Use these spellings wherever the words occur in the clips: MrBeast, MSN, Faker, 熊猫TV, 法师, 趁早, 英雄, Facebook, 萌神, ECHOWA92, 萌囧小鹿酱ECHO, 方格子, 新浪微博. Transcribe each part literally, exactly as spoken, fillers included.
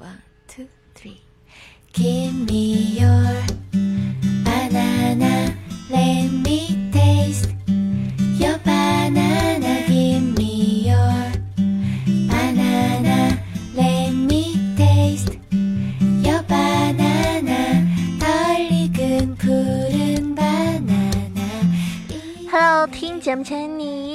One, two, three. Give me your banana. Let me taste your banana. Give me your banana. Let me taste your banana. 달리 큰 푸른 바나나. Hello， 听节目前你。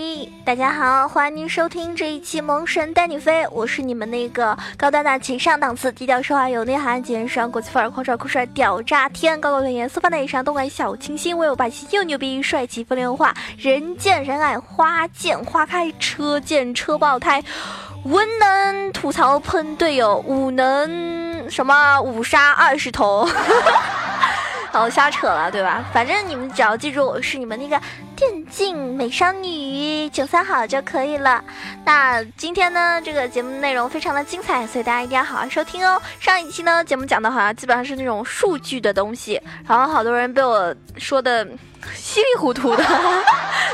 大家好，欢迎您收听这一期萌神带你飞，我是你们那个高端大气上档次低调奢华有内涵简上国际范儿狂拽酷帅屌炸天高高远远四方内上动感小清新威武霸气又牛逼帅气风流文化人见人爱花见花开车见车爆胎文能吐槽喷队友武能什么五杀二十头好瞎扯了对吧，反正你们只要记住我是你们那个电竞美少女九三好就可以了。那今天呢这个节目内容非常的精彩，所以大家一定要好好收听哦。上一期呢节目讲的好像基本上是那种数据的东西，然后好多人被我说的稀里糊涂的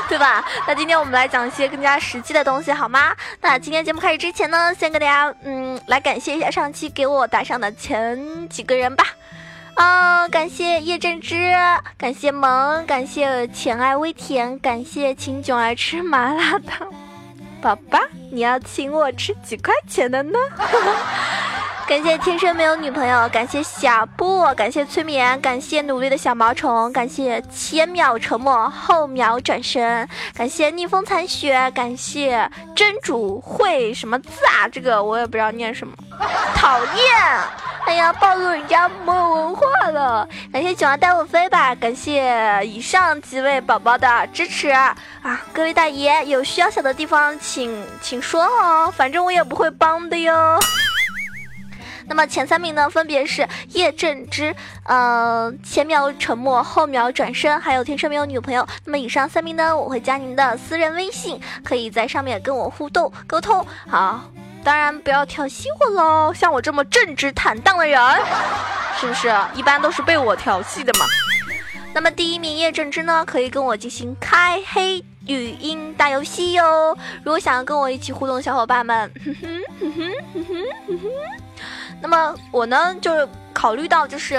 对吧，那今天我们来讲一些更加实际的东西好吗？那今天节目开始之前呢，先跟大家嗯来感谢一下上期给我打赏的前几个人吧。啊、哦！感谢叶振之，感谢萌，感谢浅爱微甜，感谢秦囧爱吃麻辣烫。宝宝，你要请我吃几块钱的呢？感谢天生没有女朋友，感谢小布，感谢催眠，感谢努力的小毛虫，感谢前秒沉默后秒转身，感谢逆风残雪，感谢真主会什么字啊？这个我也不知道念什么，讨厌。哎呀，暴露人家没有文化了！感谢九儿带我飞吧，感谢以上几位宝宝的支持啊！各位大爷有需要小的地方请请说哦，反正我也不会帮的哟。那么前三名呢，分别是叶振之，呃，前秒沉默，后秒转身，还有天生没有女朋友。那么以上三名呢，我会加您的私人微信，可以在上面跟我互动沟通。好。当然不要调戏我喽，像我这么正直坦荡的人，是不是一般都是被我调戏的嘛？那么第一名叶正之呢，可以跟我进行开黑语音大游戏哟。如果想要跟我一起互动，小伙伴们，哼哼哼哼哼哼哼。那么我呢，就是考虑到就是，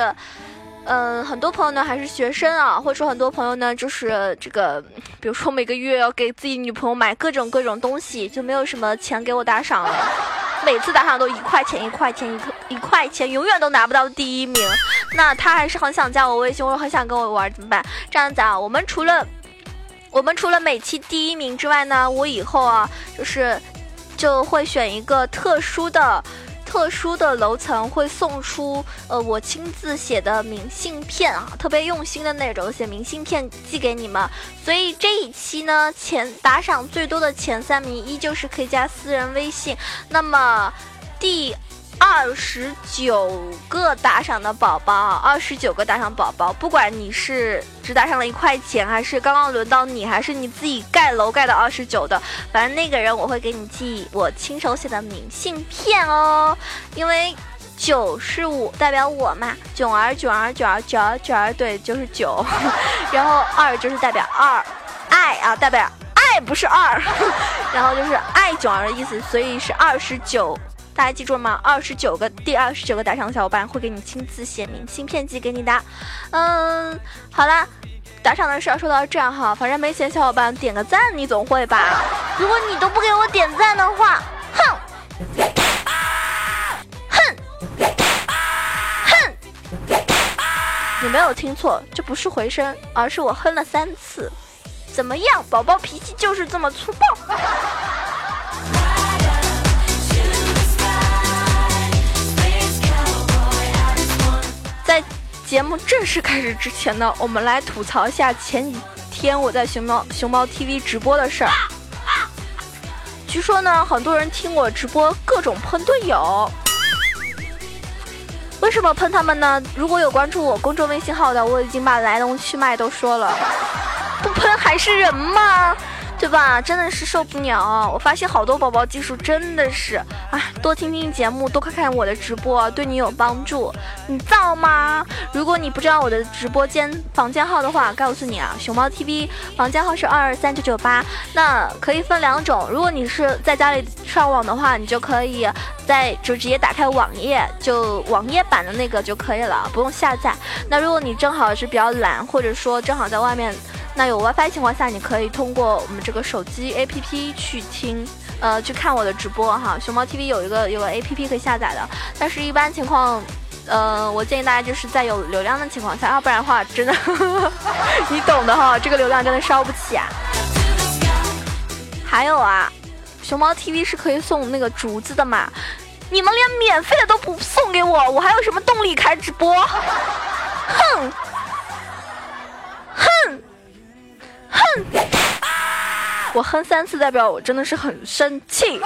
嗯、呃，很多朋友呢还是学生啊，或者说很多朋友呢就是这个，比如说每个月要给自己女朋友买各种各种东西，就没有什么钱给我打赏了，每次打赏都一块钱一块钱一块一块钱，永远都拿不到第一名。那他还是很想加我微信，我很想跟我玩，怎么办？这样子啊，我们除了我们除了每期第一名之外呢，我以后啊就是就会选一个特殊的。特殊的楼层会送出呃我亲自写的明信片啊，特别用心的那种写明信片寄给你们。所以这一期呢前打赏最多的前三名依旧是可以加私人微信，那么第二十九个打赏的宝宝啊，二十九个打赏宝宝，不管你是只打赏了一块钱，还是刚刚轮到你，还是你自己盖楼盖到二十九的，反正那个人我会给你寄我亲手写的明信片哦，因为九是五代表我嘛，囧儿囧儿囧儿囧儿囧儿，对，就是九，然后二就是代表二爱啊，代表爱不是二，然后就是爱囧儿的意思，所以是二十九。大家记住了吗？二十九个，第二十九个打赏小伙伴会给你亲自写明信片寄给你的。嗯，好了，打赏的事说到这儿哈，反正没钱小伙伴点个赞你总会吧？如果你都不给我点赞的话，哼，哼，哼，你没有听错，这不是回声，而是我哼了三次。怎么样，宝宝脾气就是这么粗暴。在节目正式开始之前呢，我们来吐槽一下前几天我在熊猫熊猫 T V 直播的事儿。据说呢，很多人听我直播各种喷队友。为什么喷他们呢？如果有关注我公众微信号的，我已经把来龙去脉都说了。不喷还是人吗？对吧？真的是受不了。我发现好多宝宝技术真的是啊，多听听节目，多看看我的直播，对你有帮助。你造吗？如果你不知道我的直播间房间号的话，告诉你啊，熊猫 T V 房间号是二二三九九八，那可以分两种。如果你是在家里上网的话，你就可以在就直接打开网页，就网页版的那个就可以了，不用下载。那如果你正好是比较懒，或者说正好在外面，那有 WiFi 情况下，你可以通过我们这个手机 A P P 去听，呃，去看我的直播哈。熊猫 T V 有一个有个 A P P 可以下载的，但是一般情况，呃，我建议大家就是在有流量的情况下，要、啊、不然的话，真的呵呵你懂的哈，这个流量真的烧不起啊。还有啊，熊猫 T V 是可以送那个竹子的嘛？你们连免费的都不送给我，我还有什么动力开直播？哼！哼！哼！我哼三次代表我真的是很生气。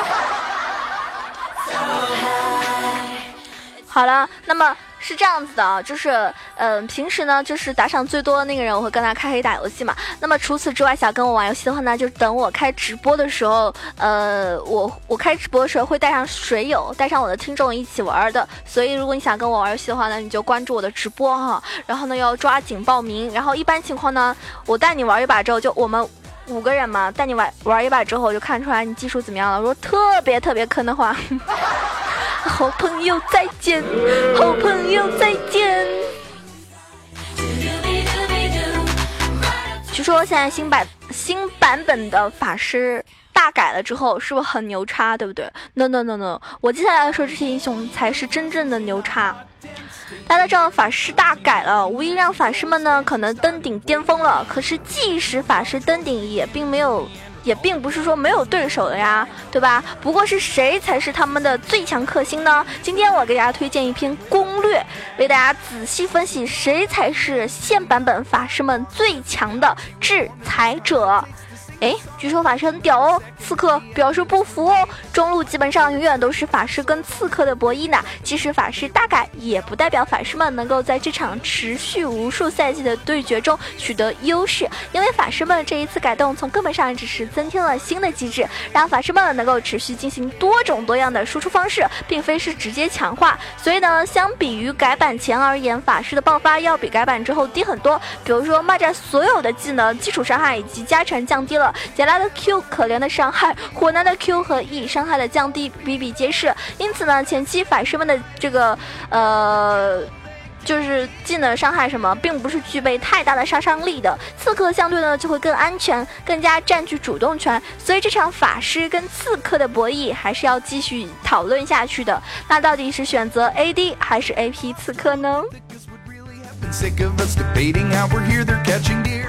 好了，那么是这样子的啊，就是嗯、呃，平时呢就是打赏最多的那个人，我会跟他开黑打游戏嘛。那么除此之外，想跟我玩游戏的话呢，就等我开直播的时候，呃，我我开直播的时候会带上水友，带上我的听众一起玩的。所以如果你想跟我玩游戏的话呢，你就关注我的直播哈。然后呢要抓紧报名。然后一般情况呢，我带你玩一把之后，就我们五个人嘛，带你玩玩一把之后，我就看出来你技术怎么样了。如果特别特别坑的话。好朋友再见，好朋友再见。据说现在新版新版本的法师大改了之后，是不是很牛叉？对不对 ？No No No No， 我接下来说这些英雄才是真正的牛叉。大家知道法师大改了，无疑让法师们呢可能登顶巅峰了。可是即使法师登顶，也并没有。也并不是说没有对手的呀，对吧？不过是谁才是他们的最强克星呢？今天我给大家推荐一篇攻略，为大家仔细分析谁才是现版本法师们最强的制裁者。哎，据说法师很屌哦，刺客表示不服哦。中路基本上永远都是法师跟刺客的博弈呢。即使法师大改，也不代表法师们能够在这场持续无数赛季的对决中取得优势，因为法师们这一次改动从根本上只是增添了新的机制，让法师们能够持续进行多种多样的输出方式，并非是直接强化。所以呢，相比于改版前而言，法师的爆发要比改版之后低很多。比如说，蚂蚱所有的技能基础伤害以及加成降低了。杰拉的 Q 可怜的伤害，火男的 Q 和 E 伤害的降低比比皆是。因此呢，前期法师们的这个呃就是技能伤害什么并不是具备太大的杀伤力的。刺客相对呢就会更安全，更加占据主动权，所以这场法师跟刺客的博弈还是要继续讨论下去的。那到底是选择 A D 还是 A P 刺客呢？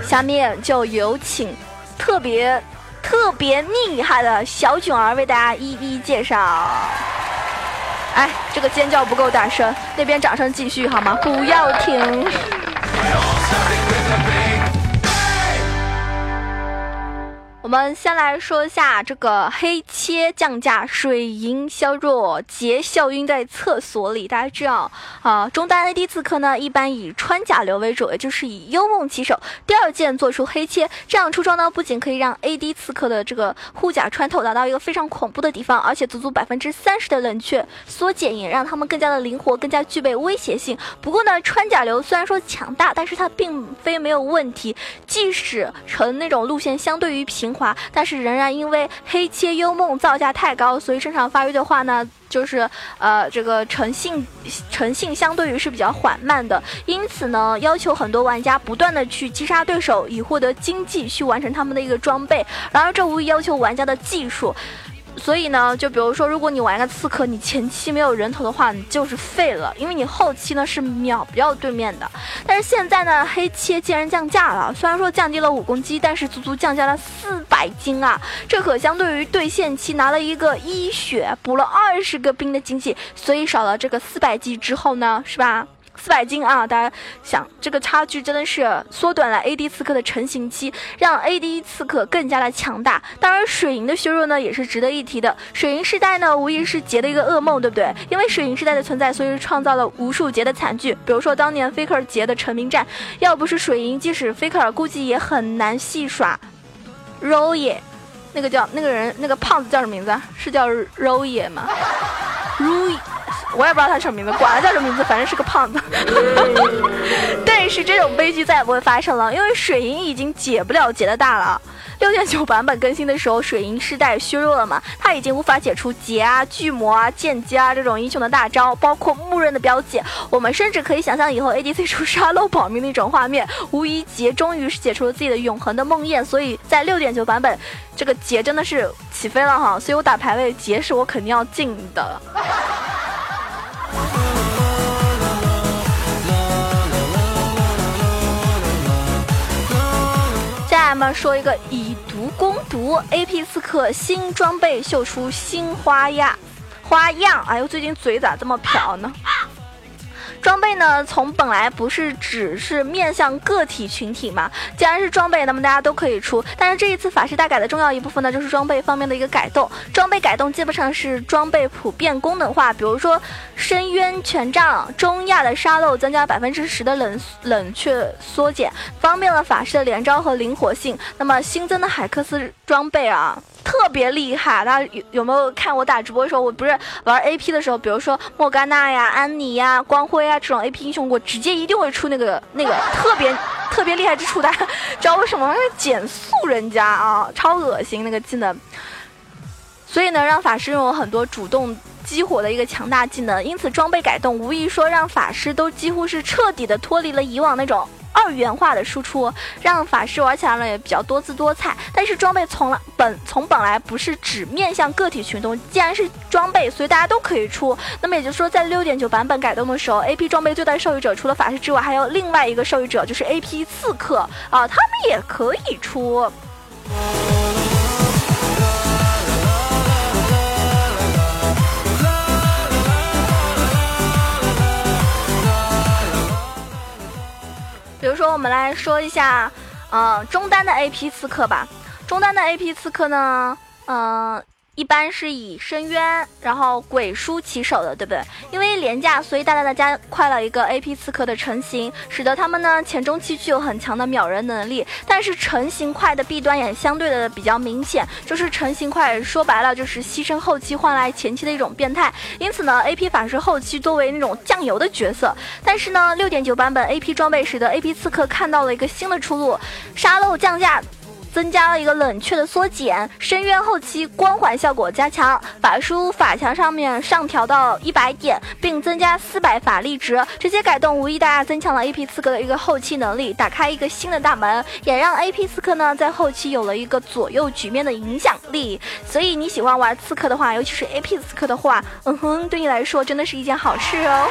下面就有请特别特别厉害的小囧儿为大家一一介绍。哎，这个尖叫不够大声，那边掌声继续好吗？不要停。我们先来说一下这个黑切降价，水银削弱，劫笑晕在厕所里。大家知道啊，中单 A D 刺客呢一般以穿甲流为主，也就是以幽梦起手，第二件做出黑切，这样出装呢不仅可以让 A D 刺客的这个护甲穿透达到一个非常恐怖的地方，而且足足 百分之三十 的冷却缩减，也让他们更加的灵活，更加具备威胁性。不过呢，穿甲流虽然说强大，但是它并非没有问题，即使成那种路线相对于平，但是仍然因为黑切幽梦造价太高，所以正常发育的话呢，就是呃这个成性成性相对于是比较缓慢的。因此呢，要求很多玩家不断的去击杀对手，以获得经济去完成他们的一个装备。然而这无疑要求玩家的技术。所以呢，就比如说，如果你玩一个刺客，你前期没有人头的话，你就是废了，因为你后期呢是秒不掉对面的。但是现在呢，黑切竟然降价了，虽然说降低了五公斤，但是足足降价了四百斤啊！这可相对于对线期拿了一个一血补了二十个兵的经济，所以少了这个四百斤之后呢，是吧？四百斤啊，大家想这个差距真的是缩短了 A D 刺客的成型期，让 A D 刺客更加的强大。当然水银的削弱呢也是值得一提的。水银时代呢无疑是劫的一个噩梦，对不对？因为水银时代的存在，所以创造了无数劫的惨剧。比如说当年 Faker 劫的成名战，要不是水银，即使 Faker 估计也很难戏耍 Roll 也那个叫那个人那个胖子叫什么名字？是叫柔野吗？如我也不知道他什么名字，管他叫什么名字，反正是个胖子。但是这种悲剧再也不会发生了，因为水银已经解不了结的大了。六点九版本更新的时候，水银世代削弱了嘛，他已经无法解除结啊、巨魔啊、剑姬啊这种英雄的大招，包括木刃的标记。我们甚至可以想象以后 A D C 出沙漏保命那种画面。无疑结终于是解除了自己的永恒的梦魇，所以在六点九版本，这个结真的是起飞了哈。所以我打排位结是我肯定要进的。下面说一个以毒攻毒 A P 刺客新装备秀出新花样花样哎呦，最近嘴咋这么瓢呢？装备呢从本来不是只是面向个体群体嘛，既然是装备那么大家都可以出，但是这一次法师大改的重要一部分呢就是装备方面的一个改动。装备改动基本上是装备普遍功能化，比如说深渊权杖中亚的沙漏增加 百分之十 的冷冷却缩减，方便了法师的连招和灵活性。那么新增的海克斯装备啊特别厉害，大家 有, 有没有看我打直播的时候，我不是玩 A P 的时候，比如说莫甘娜呀、安妮呀、光辉呀这种 A P 英雄，我直接一定会出那个那个特别特别厉害之处，大家知道为什么？因为减速人家啊，超恶心那个技能。所以呢，让法师拥有很多主动激活的一个强大技能，因此装备改动无疑说让法师都几乎是彻底的脱离了以往那种二元化的输出，让法师玩起来也比较多姿多彩。但是装备从来本从本来不是只面向个体群众，既然是装备，所以大家都可以出。那么也就是说，在 六点九 版本改动的时候 ，A P 装备最大受益者除了法师之外，还有另外一个受益者就是 A P 刺客啊，他们也可以出。比如说我们来说一下呃，中单的 A P 刺客吧。中单的 A P 刺客呢嗯、呃，一般是以深渊然后鬼书起手的，对不对？因为廉价，所以大大加快了一个 A P 刺客的成型，使得他们呢前中期具有很强的秒人能力。但是成型快的弊端也相对的比较明显，就是成型快说白了就是牺牲后期换来前期的一种变态。因此呢 A P 法师后期多为那种酱油的角色。但是呢 六点九 版本 A P 装备使得 A P 刺客看到了一个新的出路，沙漏降价增加了一个冷却的缩减，深渊后期光环效果加强，法书法强上面上调到一百点，并增加四百法力值。这些改动无疑大大增强了 A P 刺客的一个后期能力，打开一个新的大门，也让 A P 刺客呢在后期有了一个左右局面的影响力。所以你喜欢玩刺客的话，尤其是 A P 刺客的话，嗯哼，对你来说真的是一件好事哦。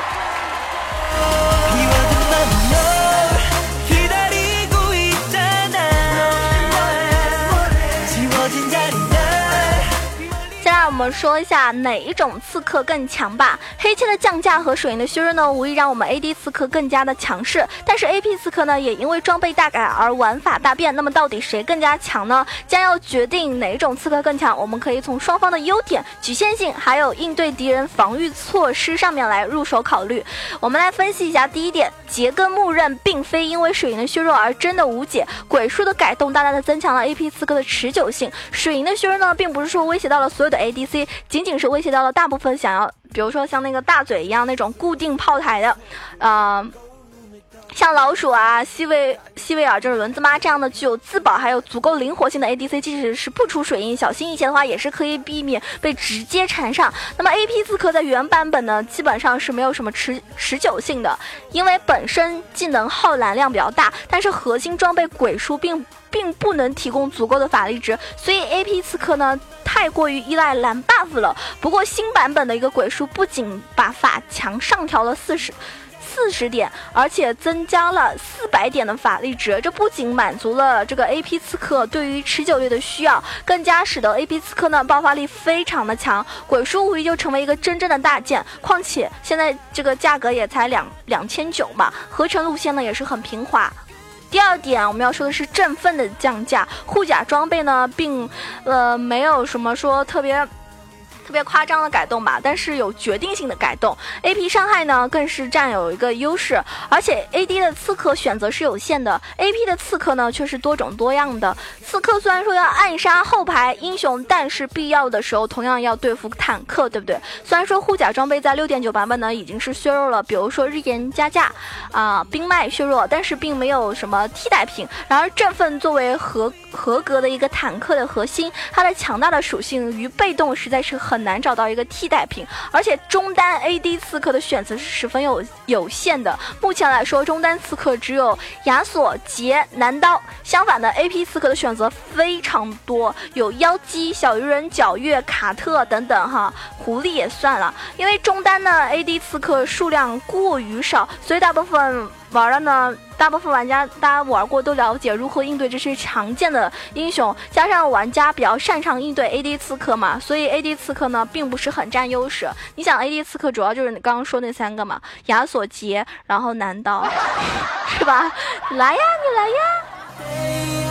我们说一下哪一种刺客更强吧。黑切的降价和水银的削弱呢，无疑让我们 A D 刺客更加的强势。但是 A P 刺客呢，也因为装备大改而玩法大变。那么到底谁更加强呢？将要决定哪一种刺客更强。我们可以从双方的优点、局限性，还有应对敌人防御措施上面来入手考虑。我们来分析一下。第一点，杰跟木刃并非因为水银的削弱而真的无解。鬼术的改动大大的增强了 A P 刺客的持久性。水银的削弱呢，并不是说威胁到了所有的 A D。D C 仅仅是威胁到了大部分想要，比如说像那个大嘴一样那种固定炮台的，呃，像老鼠啊、西维西维尔这种轮子妈这样的具有自保还有足够灵活性的 A D C， 即使是不出水印小心一些的话，也是可以避免被直接缠上。那么 A P 刺客在原版本呢，基本上是没有什么持持久性的，因为本身技能耗蓝量比较大，但是核心装备鬼书并。并不能提供足够的法力值，所以 A P 刺客呢太过于依赖蓝 buff 了。不过新版本的一个鬼术不仅把法强上调了四十四十点，而且增加了四百点的法力值，这不仅满足了这个 A P 刺客对于持久力的需要，更加使得 A P 刺客呢爆发力非常的强。鬼术无疑就成为一个真正的大件，况且现在这个价格也才两两千九嘛，合成路线呢也是很平滑。第二点，我们要说的是振奋的降价。护甲装备呢，并呃没有什么说特别特别夸张的改动吧，但是有决定性的改动。A P 伤害呢更是占有一个优势，而且 A D 的刺客选择是有限的， A P 的刺客呢却是多种多样的。刺客虽然说要暗杀后排英雄，但是必要的时候同样要对付坦克，对不对？虽然说护甲装备在 六点九 版本呢已经是削弱了，比如说日炎加价啊、呃、冰脉削弱，但是并没有什么替代品。然而振奋作为合合格的一个坦克的核心，它的强大的属性与被动实在是很难找到一个替代品，而且中单 A D 刺客的选择是十分有有限的。目前来说，中单刺客只有亚索、杰、男刀，相反的 A P 刺客的选择非常多，有妖姬、小鱼人、皎月、卡特等等哈，狐狸也算了。因为中单呢 A D 刺客数量过于少，所以大部分玩了呢。大部分玩家大家玩过都了解如何应对这些常见的英雄，加上玩家比较擅长应对 A D 刺客嘛，所以 A D 刺客呢并不是很占优势。你想 A D 刺客主要就是你刚刚说那三个嘛，亚索、杰，然后男刀，是吧？来呀，你来呀！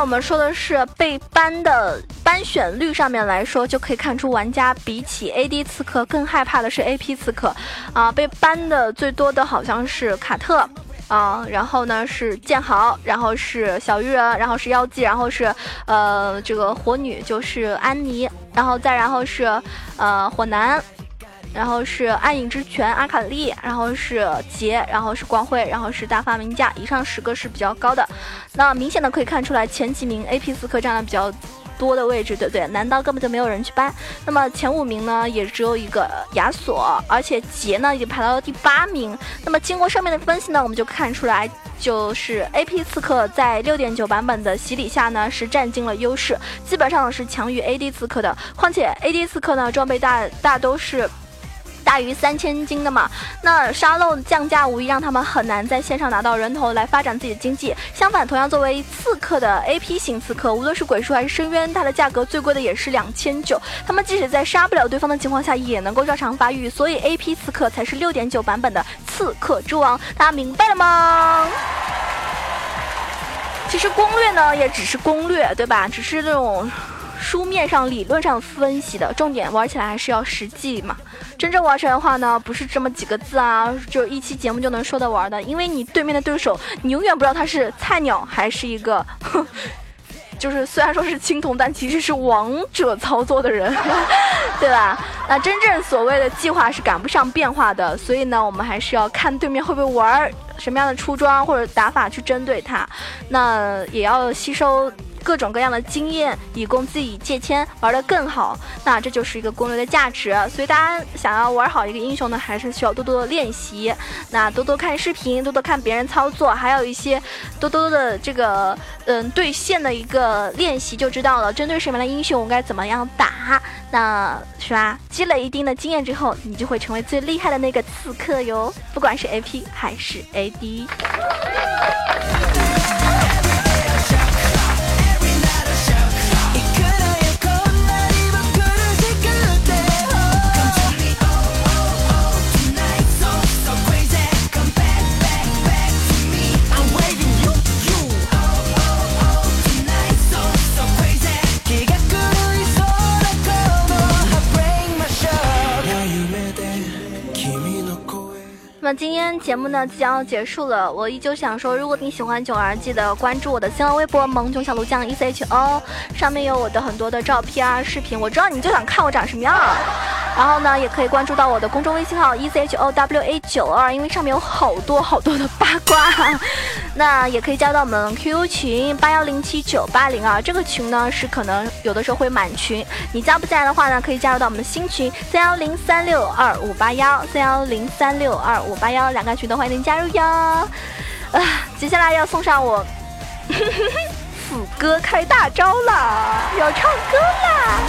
我们说的是被ban的ban选率上面来说，就可以看出玩家比起 A D 刺客更害怕的是 A P 刺客啊、呃，被ban的最多的好像是卡特啊、呃，然后呢是剑豪，然后是小鱼人，然后是妖姬，然后是呃这个火女就是安妮，然后再然后是呃火男。然后是暗影之泉阿卡丽，然后是杰，然后是光辉，然后是大发明家。以上十个是比较高的，那明显的可以看出来前几名 A P 刺客占了比较多的位置，对不对？难道根本就没有人去搬？那么前五名呢也只有一个亚索，而且杰呢已经排到了第八名。那么经过上面的分析呢，我们就看出来就是 A P 刺客在 六点九 版本的洗礼下呢是占尽了优势，基本上是强于 A D 刺客的。况且 A D 刺客呢装备大大都是大于三千金的嘛，那沙漏降价无疑让他们很难在线上拿到人头来发展自己的经济。相反，同样作为刺客的 A P 型刺客，无论是鬼术还是深渊，它的价格最贵的也是两千九，他们即使在杀不了对方的情况下也能够照常发育，所以 A P 刺客才是 六点九 版本的刺客之王。大家明白了吗？其实攻略呢也只是攻略，对吧？只是这种书面上理论上分析的，重点玩起来还是要实际嘛。真正玩起来的话呢，不是这么几个字啊，就一期节目就能说得玩的。因为你对面的对手，你永远不知道他是菜鸟还是一个就是虽然说是青铜，但其实是王者操作的人对吧？那真正所谓的计划是赶不上变化的，所以呢我们还是要看对面会不会玩什么样的出装或者打法去针对他，那也要吸收各种各样的经验，以供自己借鉴玩得更好。那这就是一个攻略的价值，所以大家想要玩好一个英雄呢，还是需要多多的练习，那多多看视频，多多看别人操作，还有一些多多的这个嗯对线的一个练习，就知道了针对什么样的英雄我该怎么样打，那是吧？积累一定的经验之后，你就会成为最厉害的那个刺客哟，不管是 A P 还是 A D。今天节目呢即将要结束了，我依旧想说，如果你喜欢囧儿，记得关注我的新浪微博萌囧小鹿酱 E C H O， 上面有我的很多的照片啊视频，我知道你就想看我长什么样。然后呢也可以关注到我的公众微信号 E C H O W A 九二， 因为上面有好多好多的八卦那也可以加到我们 Q Q 群八一零七九八零啊，这个群呢是可能有的时候会满群，你加不进来的话呢可以加入到我们的新群三一零三六二五八一 三一零三六二五八一，两个群都欢迎您加入哟。啊、呃，接下来要送上我死歌开大招了，要唱歌啦。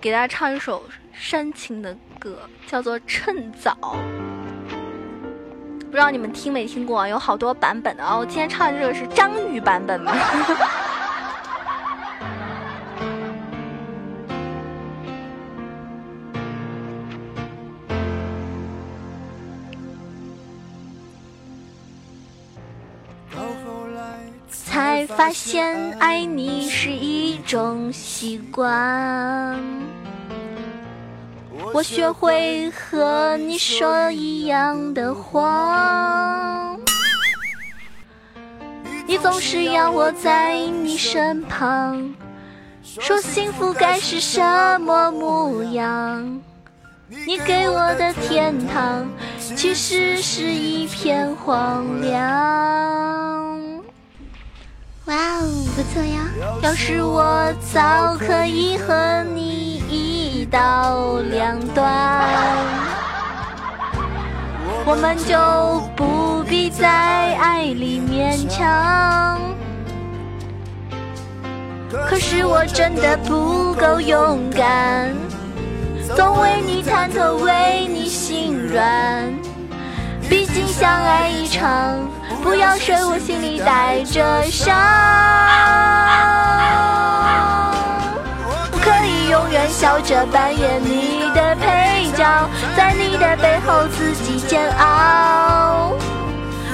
给大家唱一首煽情的歌，叫做《趁早》。不知道你们听没听过，有好多版本的啊、哦。我今天唱的这个是张宇版本的。才发现爱你是一种习惯，我学会和你说一样的话，你总是要我在你身旁，说幸福该是什么模样，你给我的天堂其实是一片荒凉。哇哦，不错呀！要是我早可以和你一刀两断，我们就不必在爱里勉强。可是我真的不够勇敢，总为你忐忑，为你心软。毕竟相爱一场，不要睡我心里带着伤。我可以永远笑着扮演你的配角，在你的背后自己煎熬。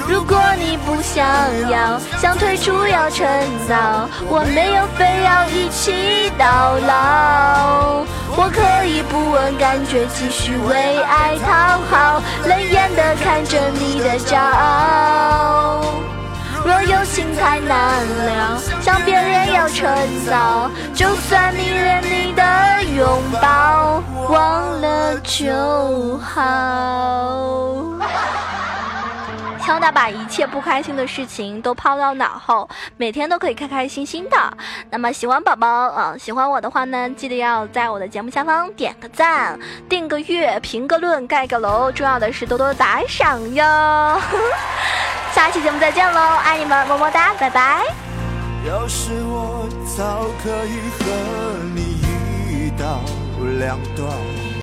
如果你不想要，想退出要趁早，我没有非要一起到老。我可以不问感觉，继续为爱讨好，泪眼的看着你的骄傲。若有情太难了，想别人要趁早，就算迷恋你的拥抱，忘了就好。强大把一切不开心的事情都抛到脑后，每天都可以开开心心的。那么喜欢宝宝啊、呃，喜欢我的话呢，记得要在我的节目下方点个赞、订个阅、评个论、盖个楼，重要的是多多打赏哟。下期节目再见喽，爱你们，么么哒，拜拜。要是我早可以和你一刀两断。